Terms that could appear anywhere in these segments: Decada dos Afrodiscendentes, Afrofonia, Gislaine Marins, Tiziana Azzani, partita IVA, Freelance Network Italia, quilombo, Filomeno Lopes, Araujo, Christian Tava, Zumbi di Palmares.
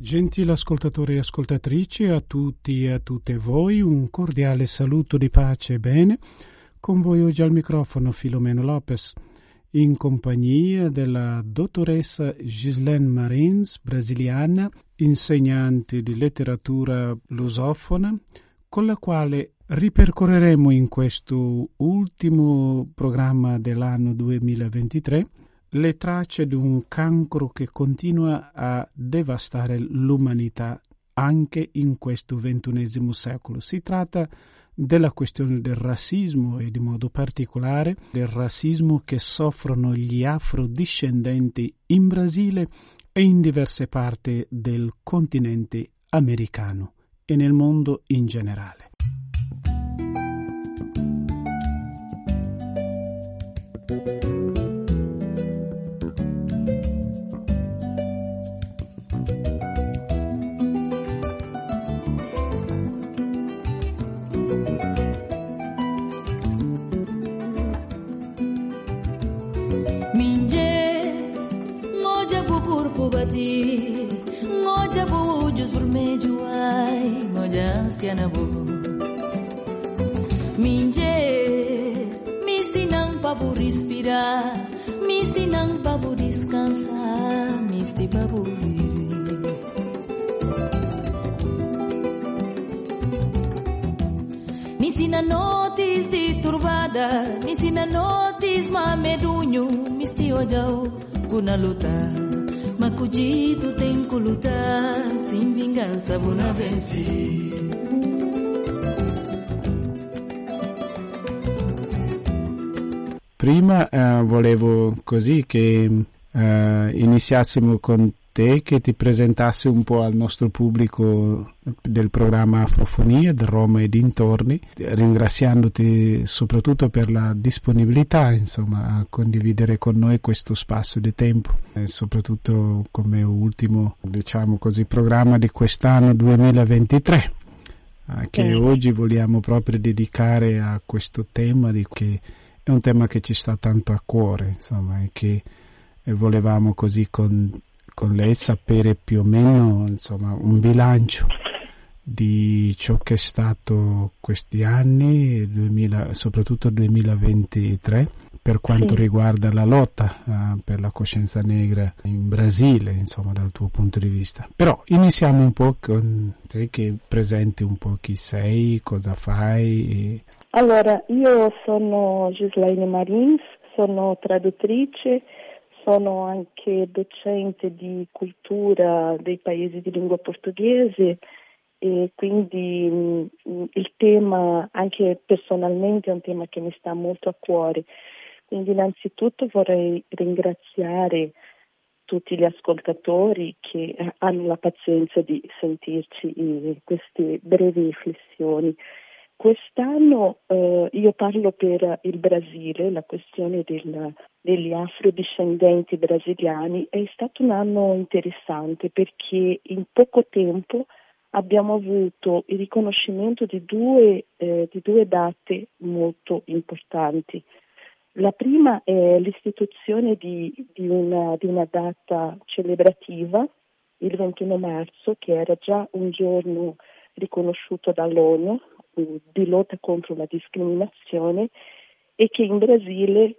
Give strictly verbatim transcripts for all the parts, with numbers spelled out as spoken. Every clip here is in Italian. Gentili ascoltatori e ascoltatrici, a tutti e a tutte voi un cordiale saluto di pace e bene. Con voi oggi al microfono Filomeno Lopes, in compagnia della dottoressa Gislaine Marins, brasiliana, insegnante di letteratura lusofona, con la quale ripercorreremo in questo ultimo programma dell'anno duemilaventitré le tracce di un cancro che continua a devastare l'umanità anche in questo ventunesimo secolo. Si tratta della questione del razzismo e, di modo particolare, del razzismo che soffrono gli afrodiscendenti in Brasile e in diverse parti del continente americano e nel mondo in generale. Moja bujos vermelho, ai, moja anciana bobo. Minje, misti não pabu respirar, misti não pabu descansar, misti pabu viver. Me ensina noites de turbada, me ensina noites mamedunho, misti ojau, guna lutar. Macudido tem que lutar, sem vingança vou na vencer. Prima eh, volevo così che eh, iniziassimo con te, che ti presentassi un po' al nostro pubblico del programma Afrofonia di Roma e dintorni, ringraziandoti soprattutto per la disponibilità, insomma, a condividere con noi questo spazio di tempo, e soprattutto come ultimo, diciamo così, programma di quest'anno duemilaventitré, che oggi vogliamo proprio dedicare a questo tema, di che è un tema che ci sta tanto a cuore, insomma, e che volevamo così con con lei sapere più o meno, insomma, un bilancio di ciò che è stato questi anni, duemila, soprattutto duemilaventitré, per quanto sì. riguarda la lotta eh, per la coscienza negra in Brasile, insomma, dal tuo punto di vista. Però iniziamo un po' con te, che presenti un po' chi sei, cosa fai. E... Allora, io sono Gislaine Marins, sono traduttrice. Sono anche docente di cultura dei paesi di lingua portoghese e quindi mh, il tema anche personalmente è un tema che mi sta molto a cuore. Quindi innanzitutto vorrei ringraziare tutti gli ascoltatori che hanno la pazienza di sentirci in queste brevi riflessioni. Quest'anno eh, io parlo per il Brasile, la questione del, degli afrodiscendenti brasiliani è stato un anno interessante perché in poco tempo abbiamo avuto il riconoscimento di due, eh, di due date molto importanti. La prima è l'istituzione di, di, una, di una data celebrativa, il ventuno marzo, che era già un giorno riconosciuto dall'ONU, di lotta contro la discriminazione, e che in Brasile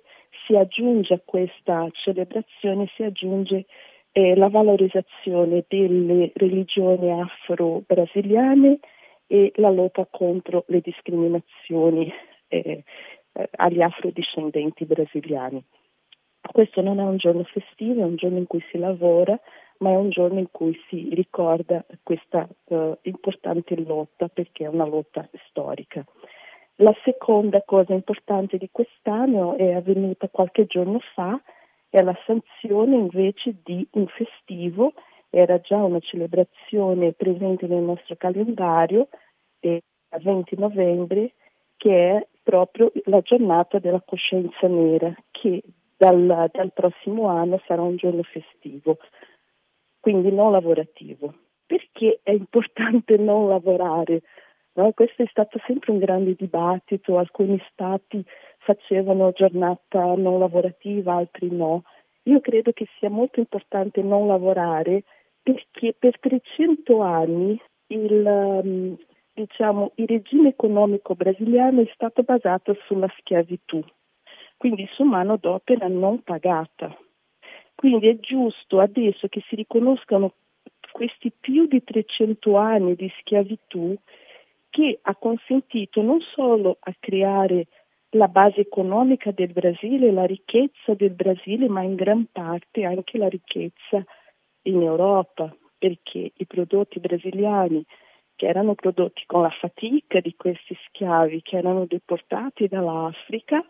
si aggiunge a questa celebrazione, si aggiunge eh, la valorizzazione delle religioni afro-brasiliane e la lotta contro le discriminazioni eh, agli afrodiscendenti brasiliani. Questo non è un giorno festivo, è un giorno in cui si lavora, ma è un giorno in cui si ricorda questa uh, importante lotta, perché è una lotta storica. La seconda cosa importante di quest'anno è avvenuta qualche giorno fa, è la sanzione invece di un festivo era già una celebrazione presente nel nostro calendario del venti novembre, che è proprio la giornata della coscienza nera, che dal, dal prossimo anno sarà un giorno festivo, quindi non lavorativo. Perché è importante non lavorare? No? Questo è stato sempre un grande dibattito, alcuni stati facevano giornata non lavorativa, altri no. Io credo che sia molto importante non lavorare perché per trecento anni il, diciamo, il regime economico brasiliano è stato basato sulla schiavitù, quindi su manodopera non pagata. Quindi è giusto adesso che si riconoscano questi più di trecento anni di schiavitù che ha consentito non solo a creare la base economica del Brasile, la ricchezza del Brasile, ma in gran parte anche la ricchezza in Europa, perché i prodotti brasiliani, che erano prodotti con la fatica di questi schiavi che erano deportati dall'Africa,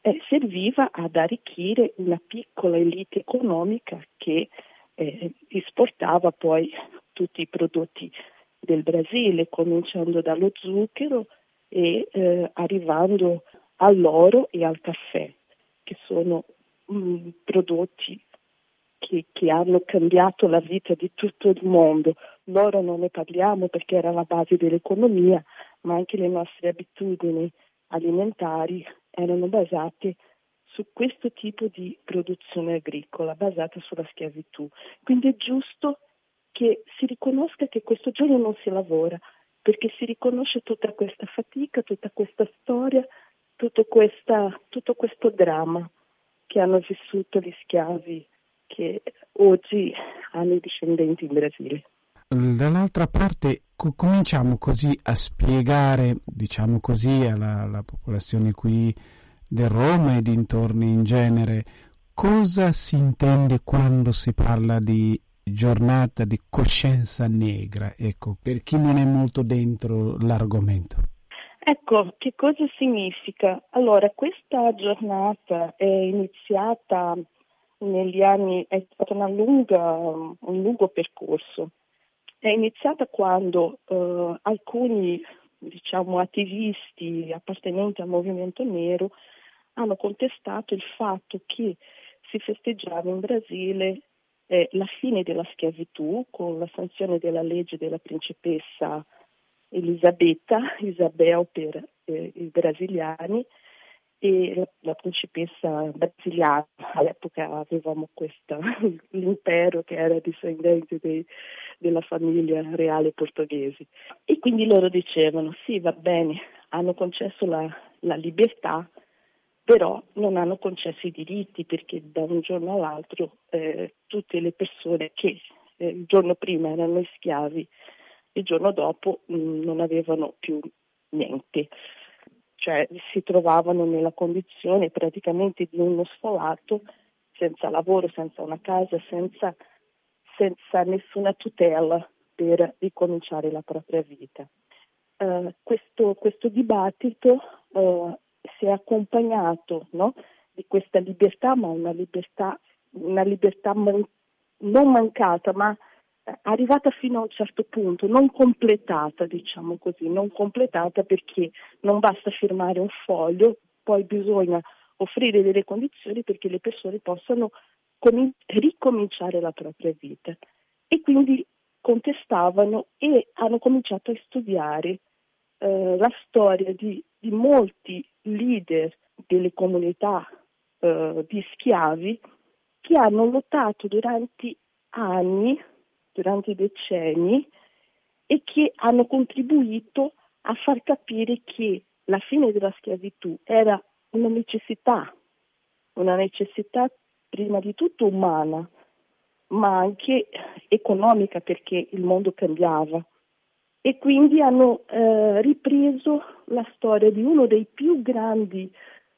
eh, serviva ad arricchire una piccola elite economica che eh, esportava poi tutti i prodotti del Brasile, cominciando dallo zucchero e eh, arrivando all'oro e al caffè, che sono mh, prodotti che, che hanno cambiato la vita di tutto il mondo. L'oro non ne parliamo perché era la base dell'economia, ma anche le nostre abitudini alimentari erano basate su questo tipo di produzione agricola, basata sulla schiavitù. Quindi è giusto che si riconosca che questo giorno non si lavora, perché si riconosce tutta questa fatica, tutta questa storia, tutto, questa, tutto questo dramma che hanno vissuto gli schiavi che oggi hanno i discendenti in Brasile. Dall'altra parte co- cominciamo così a spiegare, diciamo così, alla, alla popolazione qui del Roma e dintorni in genere, cosa si intende quando si parla di giornata di coscienza negra, ecco, per chi non è molto dentro l'argomento. Ecco, che cosa significa? Allora, questa giornata è iniziata negli anni, è stata una lunga, un lungo percorso. È iniziata quando eh, alcuni, diciamo, attivisti appartenenti al movimento nero hanno contestato il fatto che si festeggiava in Brasile Eh, la fine della schiavitù con la sanzione della legge della principessa Elisabetta, Isabel per eh, i brasiliani, e la, la principessa brasiliana, all'epoca avevamo questa, l'impero che era discendente dei, della famiglia reale portoghese, e quindi loro dicevano sì, va bene, hanno concesso la, la libertà, però non hanno concesso i diritti, perché da un giorno all'altro eh, tutte le persone che eh, il giorno prima erano i schiavi, il giorno dopo mh, non avevano più niente, cioè si trovavano nella condizione praticamente di uno sfollato, senza lavoro, senza una casa, senza, senza nessuna tutela per ricominciare la propria vita. Uh, questo, questo dibattito uh, si è accompagnato, no, di questa libertà, ma una libertà, una libertà man- non mancata, ma arrivata fino a un certo punto, non completata, diciamo così, non completata perché non basta firmare un foglio, poi bisogna offrire delle condizioni perché le persone possano com- ricominciare la propria vita. E quindi contestavano e hanno cominciato a studiare eh, la storia di, di molti leader delle comunità eh, di schiavi che hanno lottato durante anni, durante decenni, e che hanno contribuito a far capire che la fine della schiavitù era una necessità, una necessità prima di tutto umana, ma anche economica, perché il mondo cambiava. E quindi hanno eh, ripreso la storia di uno dei più grandi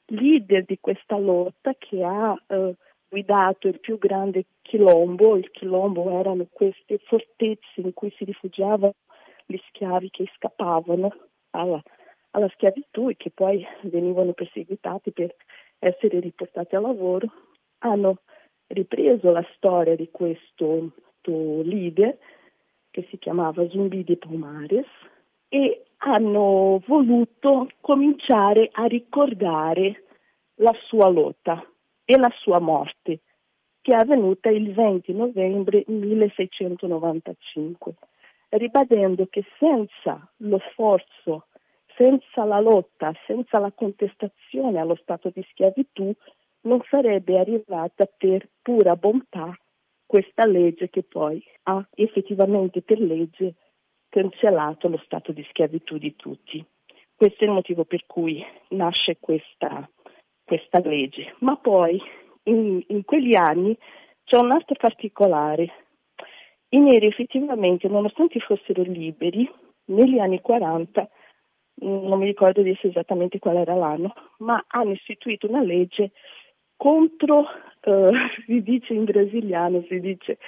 leader di questa lotta, che ha eh, guidato il più grande quilombo. Il quilombo erano queste fortezze in cui si rifugiavano gli schiavi che scappavano alla, alla schiavitù e che poi venivano perseguitati per essere riportati al lavoro. Hanno ripreso la storia di questo questo leader che si chiamava Zumbi di Palmares, e hanno voluto cominciare a ricordare la sua lotta e la sua morte, che è avvenuta il venti novembre milleseicentonovantacinque, ribadendo che senza lo sforzo, senza la lotta, senza la contestazione allo stato di schiavitù, non sarebbe arrivata per pura bontà questa legge che poi ha effettivamente per legge cancellato lo stato di schiavitù di tutti. Questo è il motivo per cui nasce questa, questa legge. Ma poi in, in quegli anni c'è un altro particolare. I neri effettivamente, nonostante fossero liberi, negli anni quaranta, non mi ricordo di essere esattamente qual era l'anno, ma hanno istituito una legge contro, eh, si dice in brasiliano, si dice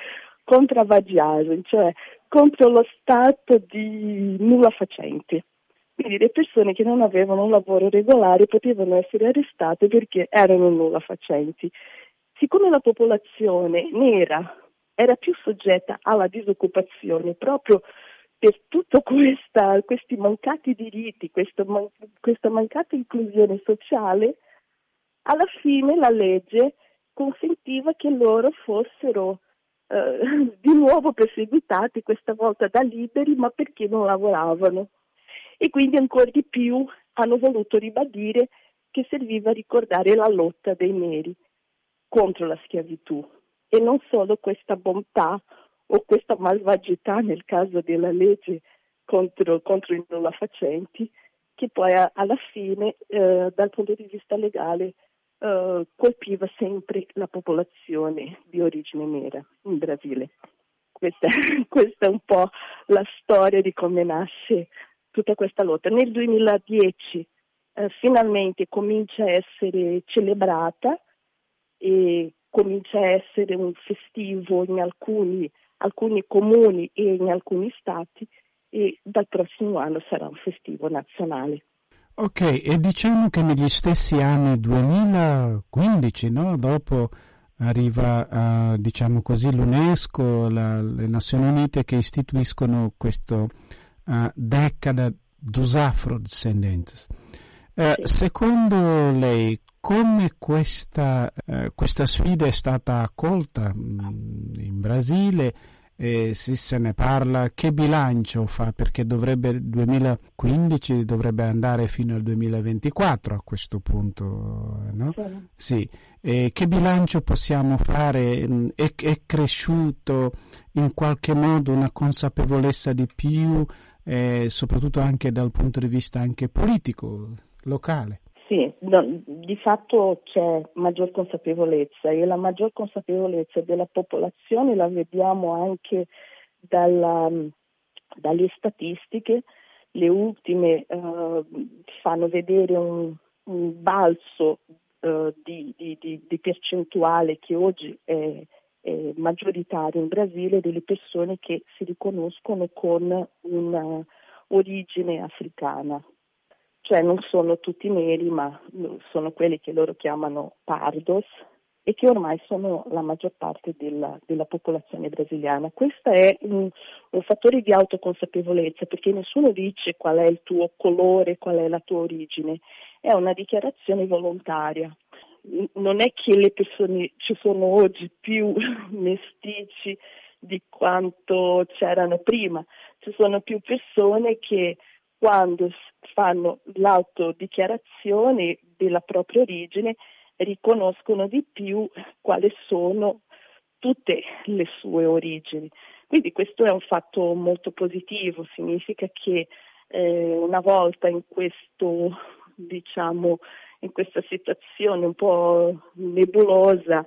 contra vadiagem, cioè contro lo stato di nulla facente. Quindi le persone che non avevano un lavoro regolare potevano essere arrestate perché erano nulla facenti. Siccome la popolazione nera era più soggetta alla disoccupazione proprio per tutti questi mancati diritti, questo man, questa mancata inclusione sociale, alla fine la legge consentiva che loro fossero eh, di nuovo perseguitati, questa volta da liberi, ma perché non lavoravano. E quindi ancora di più hanno voluto ribadire che serviva a ricordare la lotta dei neri contro la schiavitù, e non solo questa bontà o questa malvagità nel caso della legge contro, contro i nullafacenti, che poi a, alla fine eh, dal punto di vista legale eh, colpiva sempre la popolazione di origine nera in Brasile. Questa, questa è un po' la storia di come nasce tutta questa lotta. Nel duemiladieci eh, finalmente comincia a essere celebrata e comincia a essere un festivo in alcuni alcuni comuni e in alcuni stati, e dal prossimo anno sarà un festivo nazionale. Ok, e diciamo che negli stessi anni duemilaquindici, no? Dopo arriva, uh, diciamo così, l'UNESCO, la, le Nazioni Unite che istituiscono questo uh, Decada dos Afrodiscendentes. Uh, sì. Secondo lei, come questa, eh, questa sfida è stata accolta mh, in Brasile, e se se ne parla, che bilancio fa? Perché dovrebbe il duemilaquindici dovrebbe andare fino al duemilaventiquattro a questo punto, no? Sì. Sì. E che bilancio possiamo fare? È, è cresciuto in qualche modo una consapevolezza di più, eh, soprattutto anche dal punto di vista anche politico, locale? Sì, no, di fatto c'è maggior consapevolezza, e la maggior consapevolezza della popolazione la vediamo anche dalla, dalle statistiche. Le ultime uh, fanno vedere un, un balzo uh, di, di, di, di percentuale che oggi è, è maggioritario in Brasile, delle persone che si riconoscono con una origine africana. Cioè non sono tutti neri, ma sono quelli che loro chiamano pardos, e che ormai sono la maggior parte della, della popolazione brasiliana. Questo è un, un fattore di autoconsapevolezza, perché nessuno dice qual è il tuo colore, qual è la tua origine. È una dichiarazione volontaria. Non è che le persone ci sono oggi più mestici di quanto c'erano prima. Ci sono più persone che quando fanno l'autodichiarazione della propria origine riconoscono di più quali sono tutte le sue origini. Quindi questo è un fatto molto positivo, significa che eh, una volta in questo, diciamo, in questa situazione un po' nebulosa,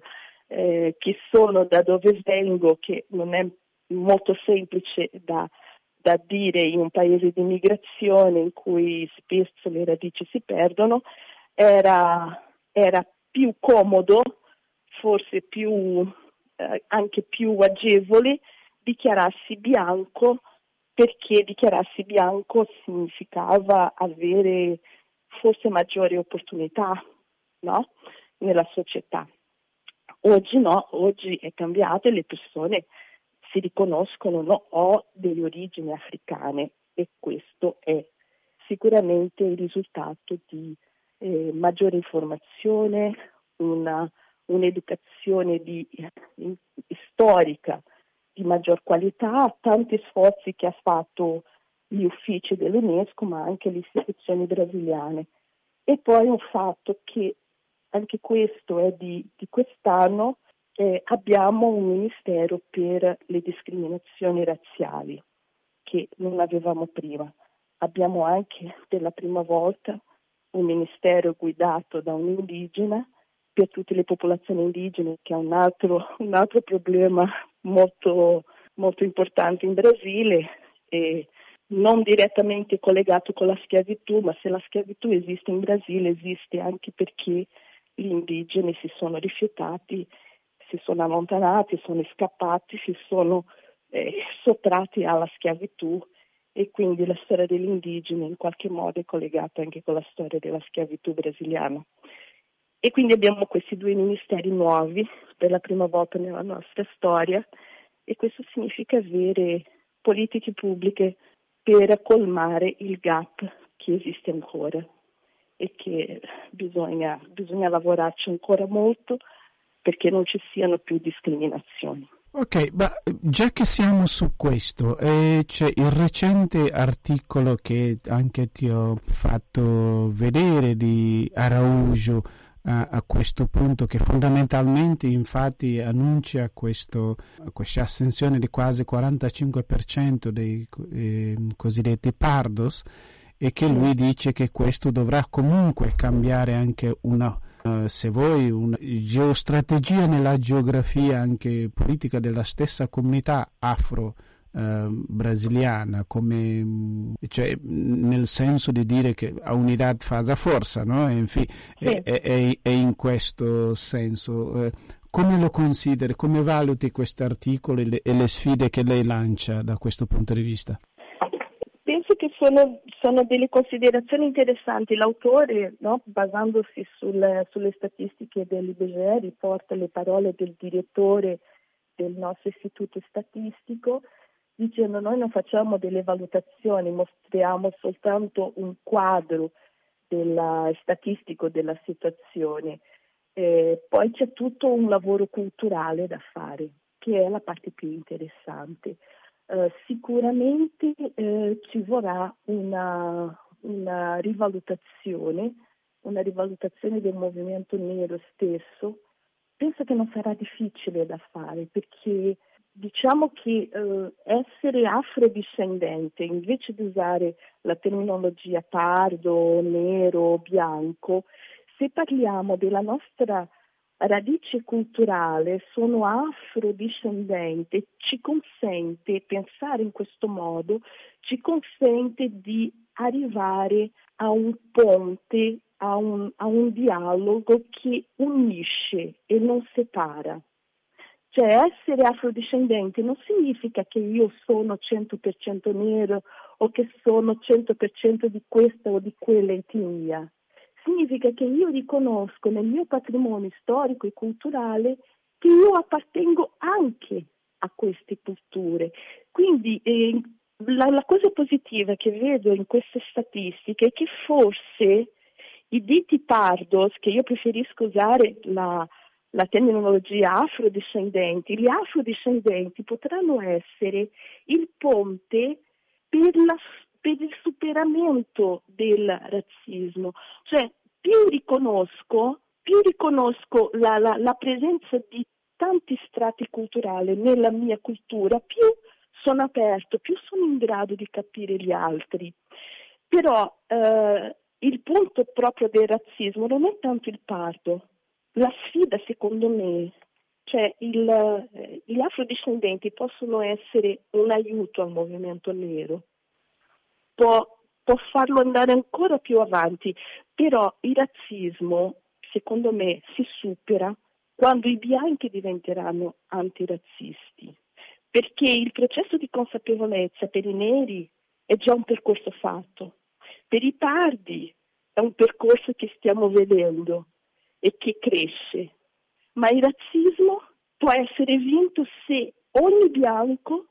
eh, chi sono, da dove vengo, che non è molto semplice da da dire in un paese di migrazione in cui spesso le radici si perdono, era, era più comodo, forse più eh, anche più agevole dichiararsi bianco, perché dichiararsi bianco significava avere forse maggiori opportunità, no? Nella società. Oggi no, oggi è cambiato e le persone si riconoscono, no, o delle origini africane, e questo è sicuramente il risultato di eh, maggiore informazione, una, un'educazione di, di, storica di maggior qualità, tanti sforzi che ha fatto gli uffici dell'UNESCO ma anche le istituzioni brasiliane. E poi un fatto che anche questo è di, di quest'anno, eh, abbiamo un ministero per le discriminazioni razziali che non avevamo prima. Abbiamo anche per la prima volta un ministero guidato da un indigena per tutte le popolazioni indigene, che è un altro, un altro problema molto, molto importante in Brasile, e non direttamente collegato con la schiavitù, ma se la schiavitù esiste in Brasile esiste anche perché gli indigeni si sono rifiutati, si sono allontanati, sono scappati, si sono eh, sottratti alla schiavitù, e quindi la storia degli indigeni in qualche modo è collegata anche con la storia della schiavitù brasiliana. E quindi abbiamo questi due ministeri nuovi per la prima volta nella nostra storia, e questo significa avere politiche pubbliche per colmare il gap che esiste ancora e che bisogna, bisogna lavorarci ancora molto perché non ci siano più discriminazioni. Ok, ma già che siamo su questo, eh, c'è il recente articolo che anche ti ho fatto vedere di Araujo a, a questo punto, che fondamentalmente infatti annuncia questo, questa ascensione di quasi quarantacinque per cento dei eh, cosiddetti pardos, e che lui dice che questo dovrà comunque cambiare anche una, uh, se vuoi, una geostrategia nella geografia anche politica della stessa comunità afro uh, brasiliana, come, cioè, nel senso di dire che a unità fa la forza, no? E infine, sì. è, è, è in questo senso. Uh, come lo consideri, come valuti questo articolo e le, e le sfide che lei lancia da questo punto di vista? Penso che sono, sono delle considerazioni interessanti. L'autore, no, basandosi sul, sulle statistiche dell'I B G E, riporta le parole del direttore del nostro istituto statistico, dicendo: noi non facciamo delle valutazioni, mostriamo soltanto un quadro della, statistico della situazione. Eh, poi c'è tutto un lavoro culturale da fare, che è la parte più interessante. Uh, sicuramente uh, ci vorrà una, una rivalutazione, una rivalutazione del movimento nero stesso. Penso che non sarà difficile da fare, perché diciamo che uh, essere afrodiscendente, invece di usare la terminologia pardo, nero, bianco, se parliamo della nostra radice culturale, sono afrodiscendente, ci consente, pensare in questo modo, ci consente di arrivare a un ponte, a un, a un dialogo che unisce e non separa. Cioè, essere afrodiscendente non significa che io sono cento per cento nero o che sono cento per cento di questa o di quella etnia. Significa che io riconosco nel mio patrimonio storico e culturale che io appartengo anche a queste culture. Quindi eh, la, la cosa positiva che vedo in queste statistiche è che forse i diti pardos, che io preferisco usare la, la terminologia afrodiscendenti, gli afrodiscendenti potranno essere il ponte per la per il superamento del razzismo. Cioè, più riconosco, più riconosco la, la, la presenza di tanti strati culturali nella mia cultura, più sono aperto, più sono in grado di capire gli altri. Però eh, il punto proprio del razzismo non è tanto il pardo. La sfida, secondo me, cioè il, eh, gli afrodiscendenti possono essere un aiuto al movimento nero. Può, può farlo andare ancora più avanti, però il razzismo, secondo me, si supera quando i bianchi diventeranno antirazzisti, perché il processo di consapevolezza per i neri è già un percorso fatto, per i pardi è un percorso che stiamo vedendo e che cresce, ma il razzismo può essere vinto se ogni bianco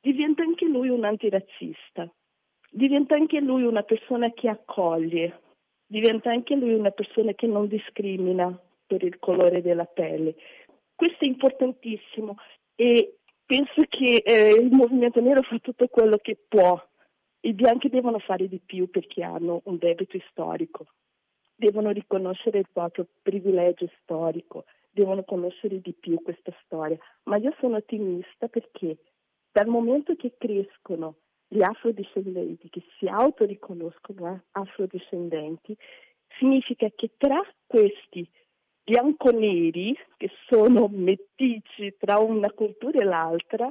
diventa anche lui un antirazzista, diventa anche lui una persona che accoglie, diventa anche lui una persona che non discrimina per il colore della pelle. Questo è importantissimo e penso che eh, il movimento nero fa tutto quello che può. I bianchi devono fare di più perché hanno un debito storico, devono riconoscere il proprio privilegio storico, devono conoscere di più questa storia. Ma io sono ottimista perché dal momento che crescono gli afrodiscendenti, che si autoriconoscono afrodiscendenti, significa che tra questi bianco-neri, che sono mestizi tra una cultura e l'altra,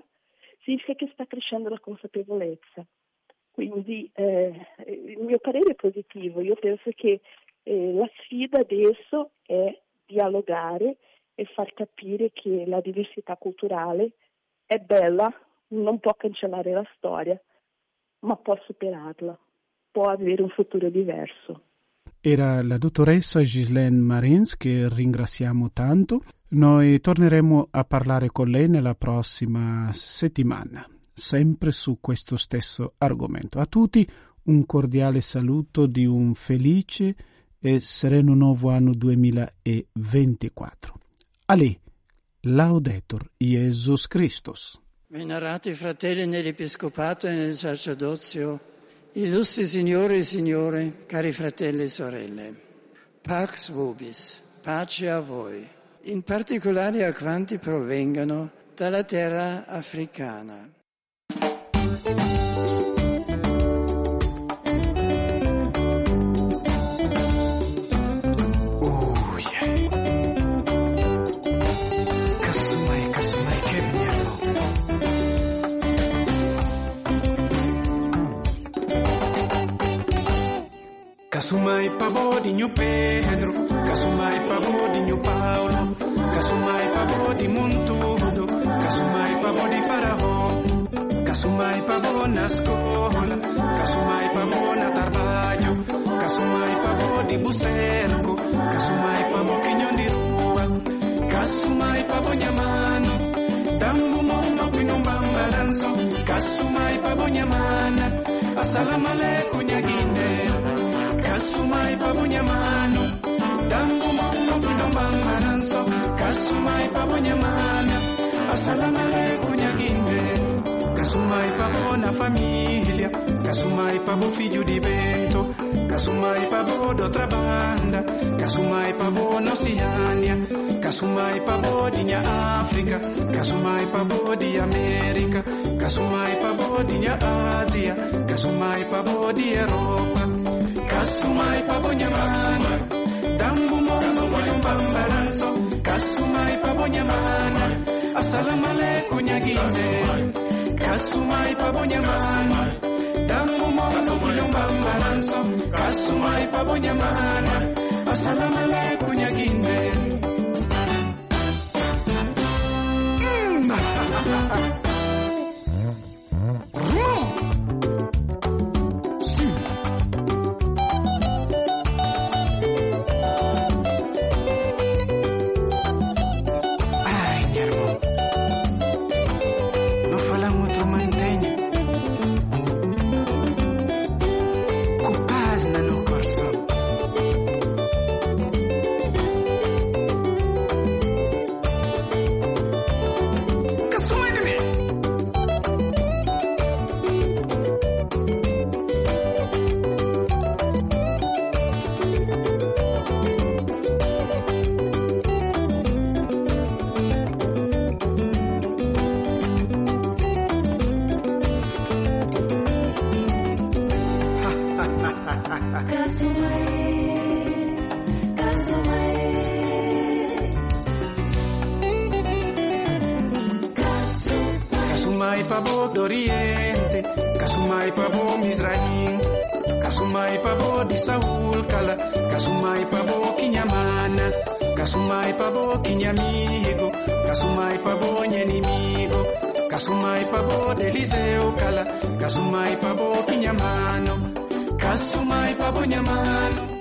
significa che sta crescendo la consapevolezza. Quindi eh, il mio parere è positivo. Io penso che eh, la sfida adesso è dialogare e far capire che la diversità culturale è bella, non può cancellare la storia, ma può superarla, può avere un futuro diverso. Era la dottoressa Gislaine Marins, che ringraziamo tanto. Noi torneremo a parlare con lei nella prossima settimana, sempre su questo stesso argomento. A tutti un cordiale saluto di un felice e sereno nuovo anno duemilaventiquattro. Ale, laudetur Jesus Christus. Venerati fratelli nell'Episcopato e nel sacerdozio, illustri signore e signore, cari fratelli e sorelle, pax vobis, pace a voi, in particolare a quanti provengano dalla terra africana. Oh yeah. Casomai, casomai che veniamo. Casomai pavò di mio Pedro, casomai pavò di mio Paolo, casomai pavò di Montudo, casomai pavò di Faraò, casomai pavò na scuola, casomai pavò na trabalho, casomai pavò di Bucerco, casomai pavò quinhão de rua, casomai pavò Nhamano, tambu mama pino bambaranzo, casomai pavò Nhamana, assalamu alaikum Guiné. Kasumai pabunya mano, dambu mono pidombang mananso. Kasumai pabunya mana, assalamualaikum ya Guiné. Kasumai pabo na família, kasumai pabo filho de vento, kasumai pabo de outra banda, kasumai pabo na Oceania, kasumai pabo de minha África, kasumai pabo de América, kasumai pabo de minha Ásia, kasumai pabo de Europa. Kasumai pabonya mana, tambu mono mono bambaranzo. Kasumai pabonya mana, assalamu alaikum ya Guiné. Kasumai pabonya mana, tambu mono mono bambaranzo. Kasumai pabonya mana, assalamu alaikum ya Guiné. Kasumai pabo kinyamano, kasumai pabo nyamano.